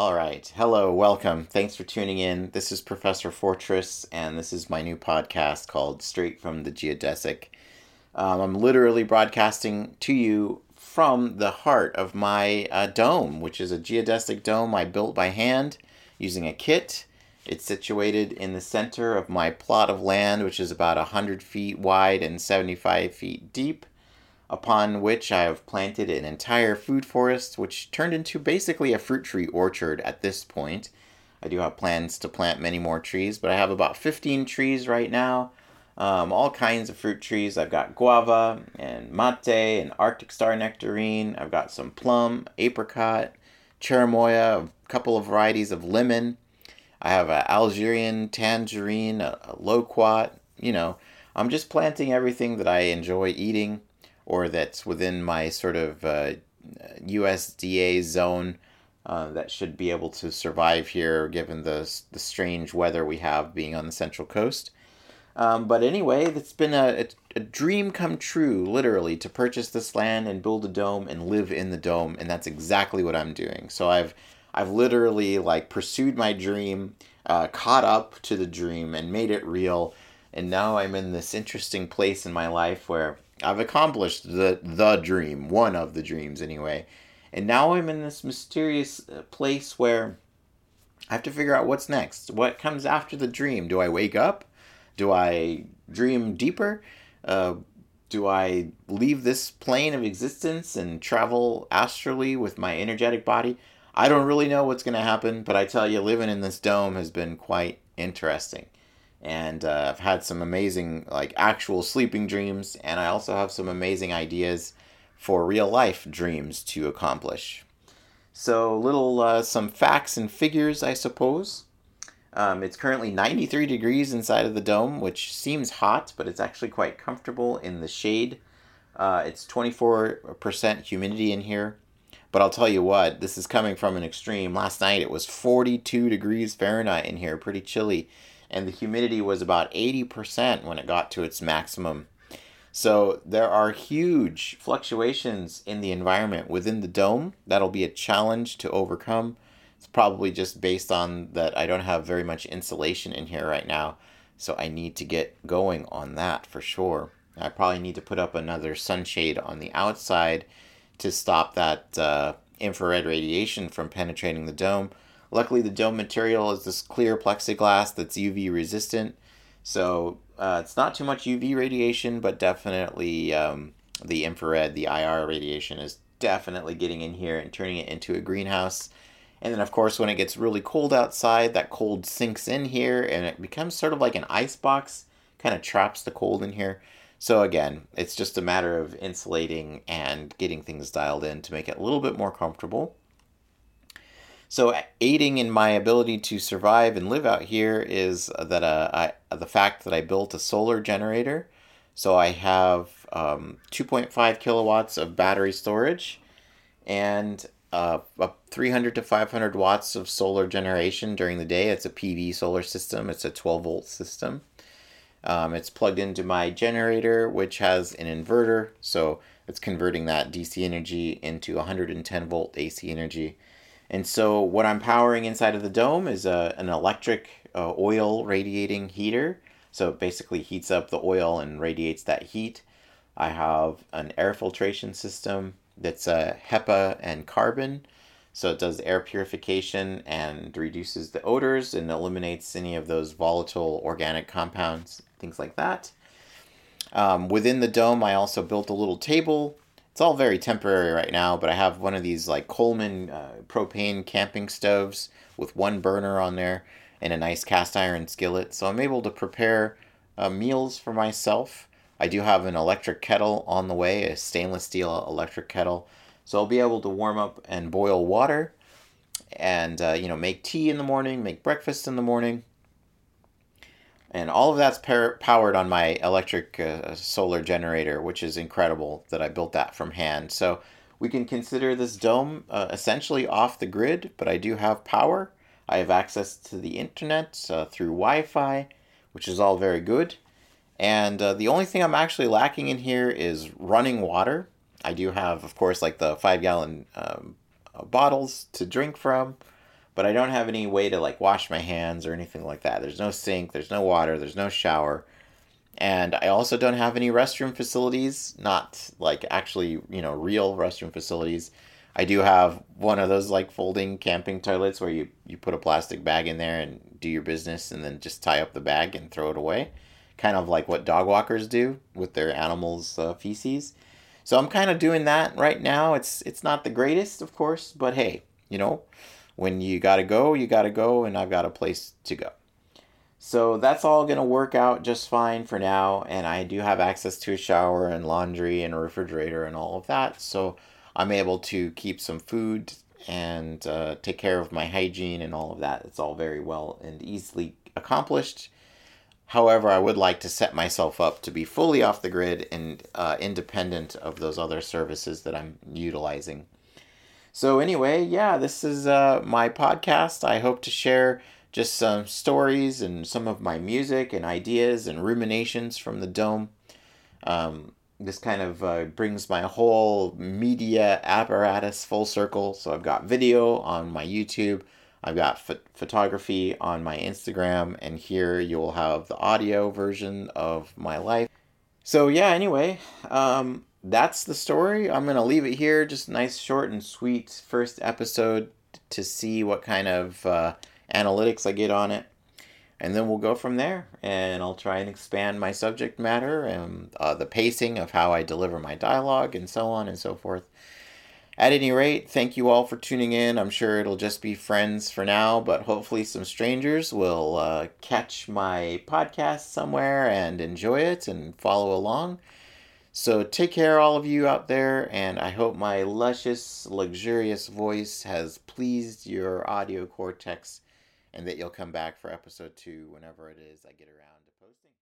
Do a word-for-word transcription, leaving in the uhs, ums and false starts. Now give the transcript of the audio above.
All right. Hello. Welcome. Thanks for tuning in. This is Professor Fortress, and this is my new podcast called Straight from the Geodesic. Um, I'm literally broadcasting to you from the heart of my uh, dome, which is a geodesic dome I built by hand using a kit. It's situated in the center of my plot of land, which is about one hundred feet wide and seventy-five feet deep, upon which I have planted an entire food forest, which turned into basically a fruit tree orchard at this point. I do have plans to plant many more trees, but I have about fifteen trees right now, um, all kinds of fruit trees. I've got guava and mate and Arctic Star nectarine. I've got some plum, apricot, cherimoya, a couple of varieties of lemon. I have an Algerian tangerine, a, a loquat. You know, I'm just planting everything that I enjoy eating, or that's within my sort of uh, U S D A zone uh, that should be able to survive here, given the the strange weather we have being on the Central Coast. Um, but anyway, it's been a, a, a dream come true, literally, to purchase this land and build a dome and live in the dome, and that's exactly what I'm doing. So I've I've literally like pursued my dream, uh, caught up to the dream, and made it real, and now I'm in this interesting place in my life where I've accomplished the the dream, one of the dreams anyway. And now I'm in this mysterious place where I have to figure out what's next. What comes after the dream? Do I wake up? Do I dream deeper? Uh, do I leave this plane of existence and travel astrally with my energetic body? I don't really know what's going to happen, but I tell you, living in this dome has been quite interesting. And uh, I've had some amazing, like, actual sleeping dreams, and I also have some amazing ideas for real-life dreams to accomplish. So, little, uh, some facts and figures, I suppose. Um, it's currently ninety-three degrees inside of the dome, which seems hot, but it's actually quite comfortable in the shade. Uh, it's twenty-four percent humidity in here, but I'll tell you what, this is coming from an extreme. Last night, it was forty-two degrees Fahrenheit in here, pretty chilly. And the humidity was about eighty percent when it got to its maximum. So there are huge fluctuations in the environment within the dome. That'll be a challenge to overcome. It's probably just based on that I don't have very much insulation in here right now. So I need to get going on that for sure. I probably need to put up another sunshade on the outside to stop that uh, infrared radiation from penetrating the dome. Luckily, the dome material is this clear plexiglass that's U V resistant, so uh, it's not too much U V radiation, but definitely um, the infrared, the I R radiation is definitely getting in here and turning it into a greenhouse. And then, of course, when it gets really cold outside, that cold sinks in here, and it becomes sort of like an icebox, kind of traps the cold in here. So again, it's just a matter of insulating and getting things dialed in to make it a little bit more comfortable. So aiding in my ability to survive and live out here is that uh, I, the fact that I built a solar generator. So I have um, two point five kilowatts of battery storage and uh, three hundred to five hundred watts of solar generation during the day. It's a P V solar system. It's a twelve volt system. Um, it's plugged into my generator, which has an inverter. So it's converting that D C energy into one hundred ten volt A C energy. And so what I'm powering inside of the dome is a, an electric uh, oil radiating heater. So it basically heats up the oil and radiates that heat. I have an air filtration system that's uh, HEPA and carbon. So it does air purification and reduces the odors and eliminates any of those volatile organic compounds, things like that. Um, within the dome, I also built a little table. It's all very temporary right now, but I have one of these like Coleman uh, propane camping stoves with one burner on there and a nice cast iron skillet. So I'm able to prepare uh, meals for myself. I do have an electric kettle on the way, a stainless steel electric kettle. So I'll be able to warm up and boil water and, uh, you know, make tea in the morning, make breakfast in the morning. And all of that's par- powered on my electric uh, solar generator, which is incredible that I built that from hand. So we can consider this dome uh, essentially off the grid, but I do have power. I have access to the internet uh, through Wi-Fi, which is all very good. And uh, the only thing I'm actually lacking in here is running water. I do have, of course, like the five gallon um, bottles to drink from. but I don't have any way to like wash my hands or anything like that. There's no sink, there's no water, there's no shower. And I also don't have any restroom facilities, not like actually, you know, real restroom facilities. I do have one of those like folding camping toilets where you, you put a plastic bag in there and do your business and then just tie up the bag and throw it away. Kind of like what dog walkers do with their animals' uh, feces. So I'm kind of doing that right now. It's it's not the greatest, of course, but hey, you know, when you gotta go, you gotta go, and I've got a place to go. So that's all going to work out just fine for now. And I do have access to a shower and laundry and a refrigerator and all of that. So I'm able to keep some food and uh, take care of my hygiene and all of that. It's all very well and easily accomplished. However, I would like to set myself up to be fully off the grid and uh, independent of those other services that I'm utilizing. So anyway, yeah, this is uh, my podcast. I hope to share just some stories and some of my music and ideas and ruminations from the dome. Um, this kind of uh, brings my whole media apparatus full circle. So I've got video on my YouTube. I've got ph- photography on my Instagram. And here you'll have the audio version of my life. So yeah, anyway, um, that's the story. I'm going to leave it here. Just nice, short, and sweet first episode to see what kind of... Uh, analytics I get on it, and then we'll go from there, and I'll try and expand my subject matter and uh, the pacing of how I deliver my dialogue and so on and so forth. At any rate, thank you all for tuning in. I'm sure it'll just be friends for now, but hopefully some strangers will uh, catch my podcast somewhere and enjoy it and follow along. So take care, all of you out there, and I hope my luscious, luxurious voice has pleased your audio cortex, and that you'll come back for episode two whenever it is I get around to posting.